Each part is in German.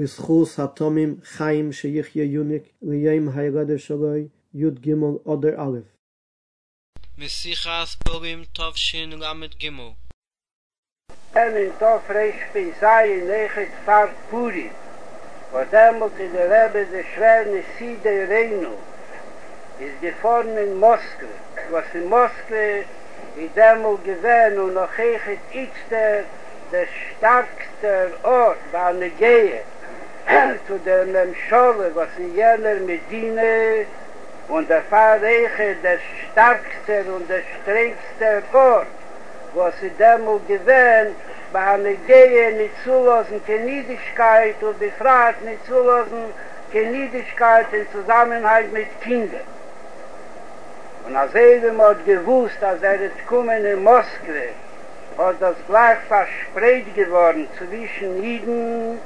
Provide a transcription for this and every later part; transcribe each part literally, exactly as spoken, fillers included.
וסחוס התומים חיים שיחיה יוניק ליום הילדה שלוי יוד גימול עודר א' מסיחס פורים טוב שנלמד גימול En in Tofresh Pizai nechet far Puri, wo damals in der Rebbe der Schwerne Sidei Reino ist gefahren in Moskau, was in Moskau ist damals gewesen und noch hechet Itzter, der starkste Ort war Negehe, zu der Memschole, was in jener Medina und der Pfarrreche der starkste und der strengste Ort, was sie demol gewähnt, bei einer Gehe nicht zulassen, keine Niedigkeit und befragt nicht zulassen, keine Niedigkeit in Zusammenhang mit Kindern. Und als jedem hat gewusst, als er jetzt kommen in Moskau, hat das gleich verspreit geworden zwischen Jiden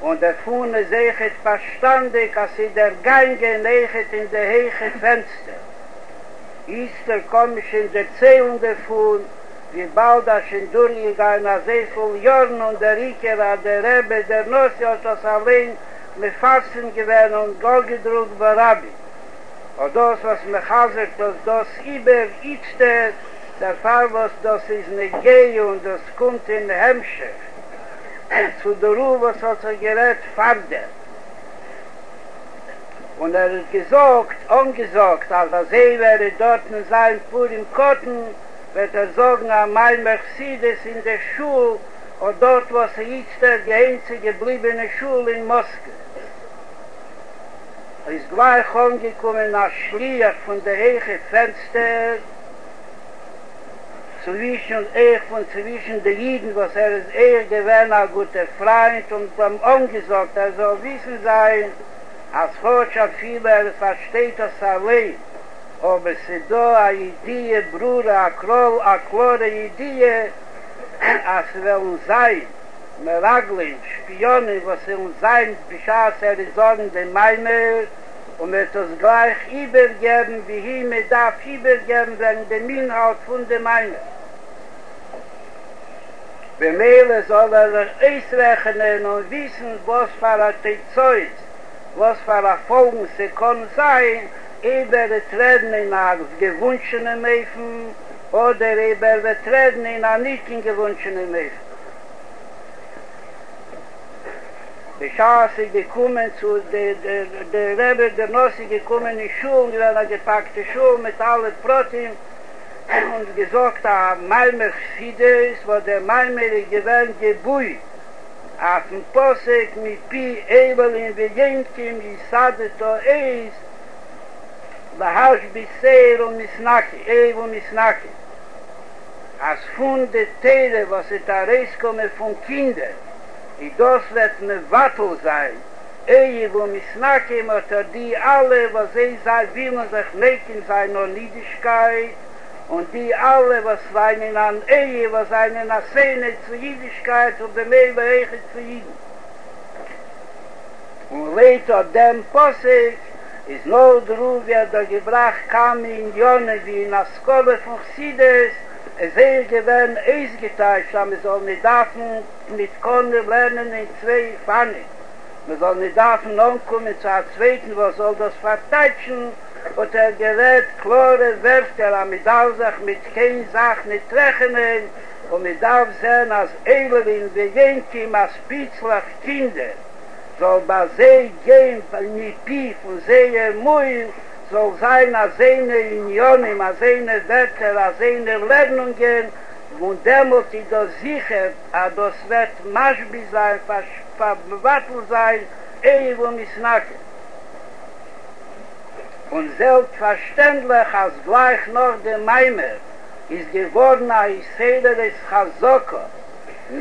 und der Fuhne sechet verstandig, als sie der Gange nechet in der heiche Fenster. Ist der komische in der Zählung davon, wie bald das in durchgegangen hat, sehr viele Jahre und der Riker, der Rebbe, der Nossi hat das allein mit Farsen gewähnt und Gott gedrückt bei Rabbi. Und das, was mich hasert, dass das über Itzter, der Fall, was das ist nicht gehe und das kommt in Hemmschiff. Zu der Ruhe, was hat er gerät, Farder. Und er hat gesagt, ungesagt, als er sei, wäre dort in seinem Purim Kotten, wird er sagen, an mein Mercedes in der Schule, und dort war sie jetzt die einzige gebliebene Schule in Moskau. Er ist gleich angekommen als Schlier von der heichen Fenster, zwischen er und zwischen den Jiden, was er ist eher gewesen, ein guter Freund, und beim ungesagt, er soll wissen sein, als Hotscha viele, er versteht das allein, ob es sie da, a Idee, Bruder, a Kroll, a Klore, Idee, als wir uns sein, Meraglin, Spionen, was sie uns sein, beschaß er die Sonne, den Meimer, und wird uns gleich übergeben, wie ihm er darf übergeben, wenn der Minhaut von dem Meimer. Bemehle soll er ausrechnen und wissen, was für ein Teizoi ist, was für Erfolgen sie können sein, über das Reden in einer gewünschten Mäfen oder über das Reden in einer nicht gewünschten Mäfen. Bescheid sie gekommen zu der de, de Rebbe, der Nossi gekommen in Schuhe, in einer gepackten Schuhe mit allen Protein und gesagt, der Malmer Fides, wo der Malmer gewöhnt gebuht. אַפ פּאָסק מיט פי אייבל אין ביינקים יסעד דאָ איז באהאַש ביסער און מסנאַק אייב און מסנאַק אַז פון די טייל וואס איז דער רייס קומען פון קינדער די דאָס וועט נאָטל זיין אייב און מסנאַק מאט די אַלע וואס זיי זאַל ווילן זיך נײכן זיינער נידישקייט und die alle, was weinen an Ehe, was einen an Sehne zur Jüdischkeit und dem Ehe bereichert zu Jüden. Und later dem Posseg ist nur der Ruf, wie er da gebracht kam in Jone, wie in der Schole von Chsides, es ist gewähnt, es ist geteilt, aber man soll nicht davon mit Kornen lernen in zwei Pfannen. Man soll nicht davon umkommen zu einem Zweiten, was soll das verteitschen, und er gerät klare Wörter, aber man darf sich mit keiner Sache nicht rechnen, und man darf sehen, als Eber in Bejenkim, als Pitzlach Kinder, soll bei See gehen, mit Pief und See ermuhen, soll sein, als eine Unionen, als eine Wörter, als eine Lernungen, und demut ist das sicher, aber das wird Maschbi sein, Verwattel sein, Eber und Misnacken. Und selbstverständlich, als gleich noch der Meimer, ist geworden ein Seder des Chazoko,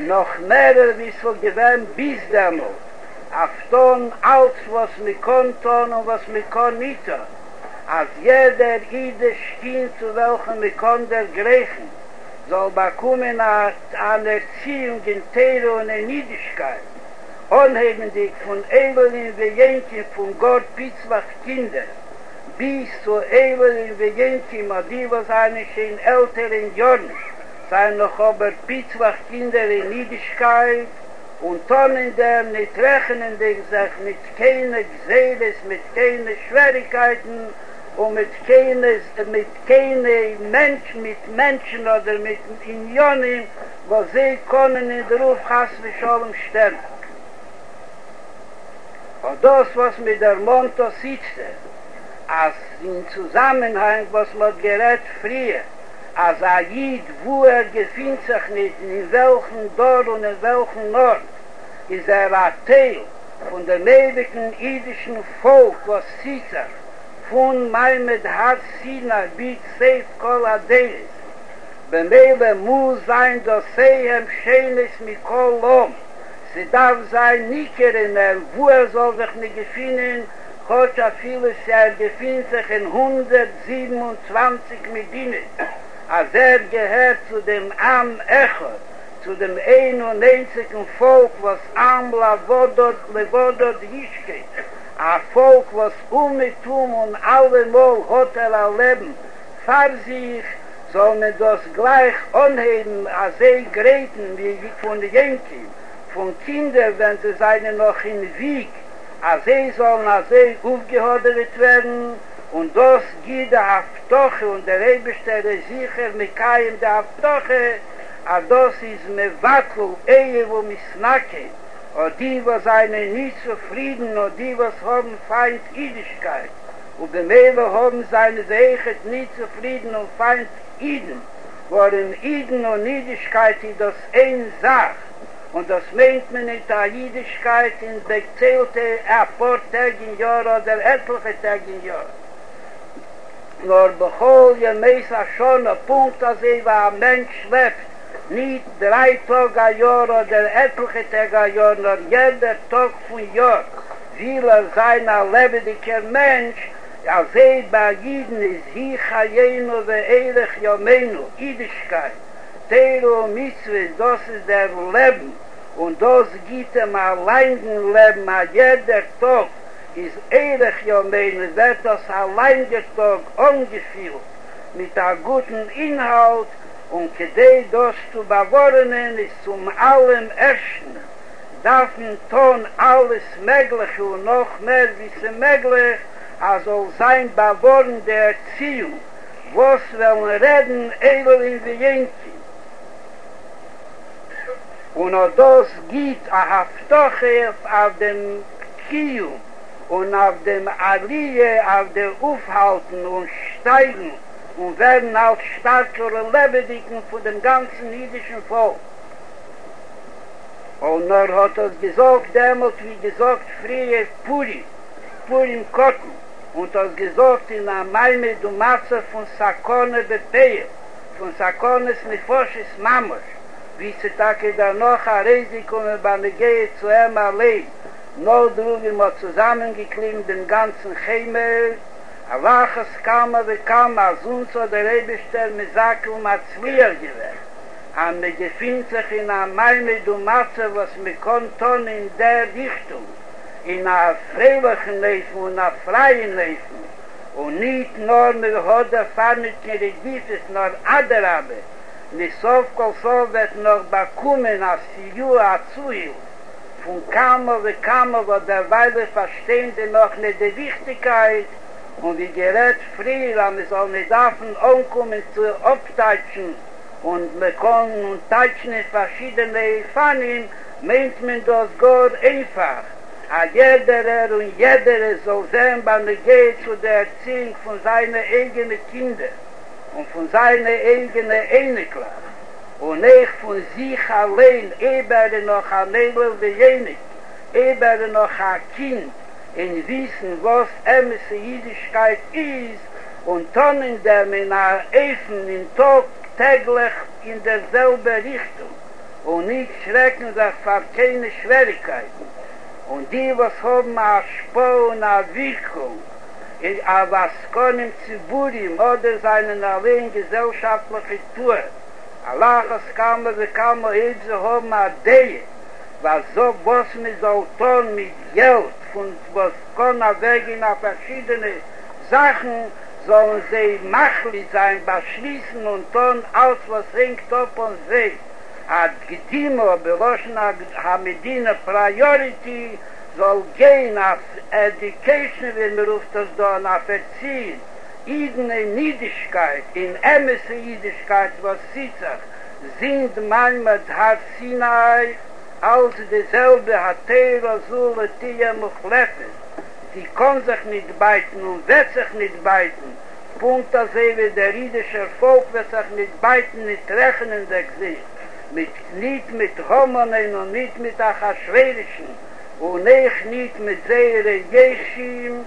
noch mehr, wie es wohl gewähnt, bis damals, auf Ton, als was mit Konton und was mit Konito, als jeder Ide stehen, zu welchem mit Kon der Griechen, soll bekommen an Erziehung in Teile und in Niedigkeit, unheimlich von Ebelin wie Jenkin, von Gott Pitzlach Kinder, bis zu Eber in Bejenkim, die was eigentlich in älteren Jahren, seien noch aber Pitzlach Kinder in Niedigkeit und dann in dem nicht rechnenden sich mit keiner Gseeles, mit keiner Schwierigkeiten und mit keiner mit keine Menschen, mit Menschen oder mit Unionen, wo sie können in der Ruf Hasbisholm stellen. Und das, was mit der Monto sitzt, als im Zusammenhang, was man gerät früher, als ein Jid, wo er gefühlt sich nicht, in welchem Dorf und in welchem Ort, ist er ein Teil von dem ewigen jüdischen Volk, was sieht er, von Maimed Har Sina, wie Seif Kol Adelis. Bemeile muss sein, dass Sehem Schenes mit Kol Lom. Sie darf sein, nicht erinnern, wo er soll sich nicht gefühlen, Kocha Files, er gefühlt sich in hundertsiebenundzwanzig Medinen. Als er gehört zu dem Am Echo, zu dem ein und einzigen Volk, was Am Lavodot, Levodot Hischke, ein Volk, was Umitum und allemal hat er erleben, fahr sich, soll man das gleich anheben, als sie gräten, wie von Jenki, von Kindern, wenn sie seien noch in Wieg, als sie sollen, als sie aufgehordert werden, und das gibt der Haftoche und der Rebestelle sicher mit keinem der Haftoche, aber das ist mit Wattel, Ehe, wo mit Snacken, und die, was einen nicht zufrieden, und die, was haben Feind Jüdischkeit, und die Mädel haben seine Seichet nicht zufrieden und Feind Jiden, worin Jiden und Jüdischkeit ist das eine Sache, und das meint man nicht an Jüdischkeit in der zählte ein paar Tage im Jahr oder etliche Tage im Jahr. Nur bechol jemeis a schon a punkt, als ich war ein Mensch schläft, nicht drei Tage a Jahr oder etliche Tage a Jahr, nur jeder Tag von Jahr will er sein ein lebendiger Mensch, als ich bei Jiden ist, hi chayenu ve eilech yomenu, Jüdischkeit, Teiro und Mitzvah, das ist der Leben, und das gibt ihm allein den Leben, a jeder Tag, ist ehrlich, ja meine, wird das allein gestogen, ungefüllt, mit einem guten Inhalt, und gedei das zu bewahren, ist zum allem Ersten, darf man tun alles Mögliche und noch mehr wissen möglich, also sein bewahren der Erziehung, was wollen reden, Evelyn Wienki. Und auch das gibt eine Haftoche auf dem Kium, und auf dem Aliyah, auf dem Aufhalten und Steigen und werden als starker Lebendigen von dem ganzen jüdischen Volk. Und er hat es gesagt, damals wie gesagt, früher Purim, Purim Kotten, und er hat gesagt in der Maime du Matze von Sakone Bepeir, von Sakones Nefoshes Mamosh, wie sie tage danach ein Risiko mit Banegei zu ihm allein. Nur drüben haben wir zusammengeklebt den ganzen Chemel, aber es kam und kam, als uns oder Rebestell mit Sack und Matzlier gewählt. Und wir befinden sich in einer Meinung und Matze, was wir konnten in der Richtung, in einer freilichen Leben und einer freien Leben. Und nicht nur mit Hoder Fahnen, die Regifes, nur Aderabe, nicht so viel so wird noch bekommen, als die Jura zuhört. Von Kammer zu Kammer, wo derweil wir verstehen, die noch nicht die Wichtigkeit und die gerät früher, aber wir sollen nicht davon umkommen zu abteitschen und wir können und teitschen in verschiedene Pfannen, meint man das gar einfach. A jeder und jeder soll sehen, wann er geht zu der Erziehung von seinen eigenen Kindern und von seinen eigenen Enkeln. Und nicht von sich allein, ich werde noch ein Mädel wie jenig, ich werde noch ein Kind, in Wissen, was ämste Jüdischkeit ist, und dann in dem, in einem Essen, in Tag, täglich in derselben Richtung, und nicht schrecken sich vor keine Schwierigkeiten. Und die, was haben eine Spur und eine Wirkung, aber was kann im Ziburim oder seinen allein gesellschaftlichen Tour, Allah, es kam, es kam, es haben eine Idee, was so, was man soll tun mit Geld, und was kann er weg in verschiedene Sachen, sollen sie machlich sein, beschließen und tun, alles, was hängt ab und sie. הקדימה בראש המדינה פריוריטי soll gehen auf Education, wenn man ruft das da an, auf Erziehen, irgendeine Niedigkeit, in ämste Niedigkeit, was sieht sich, sind manchmal hat Sinai, als dieselbe hat Teira, Sula, Tia, Muchlepet. Die kann sich nicht beiten und wird sich nicht beiten. Punkt, dass eben der jüdische Volk wird sich nicht beiten, nicht rechnen, der Gesicht. Mit, nicht mit Homonen und nicht mit Achashverischen. Und nicht mit Seire Jeshim,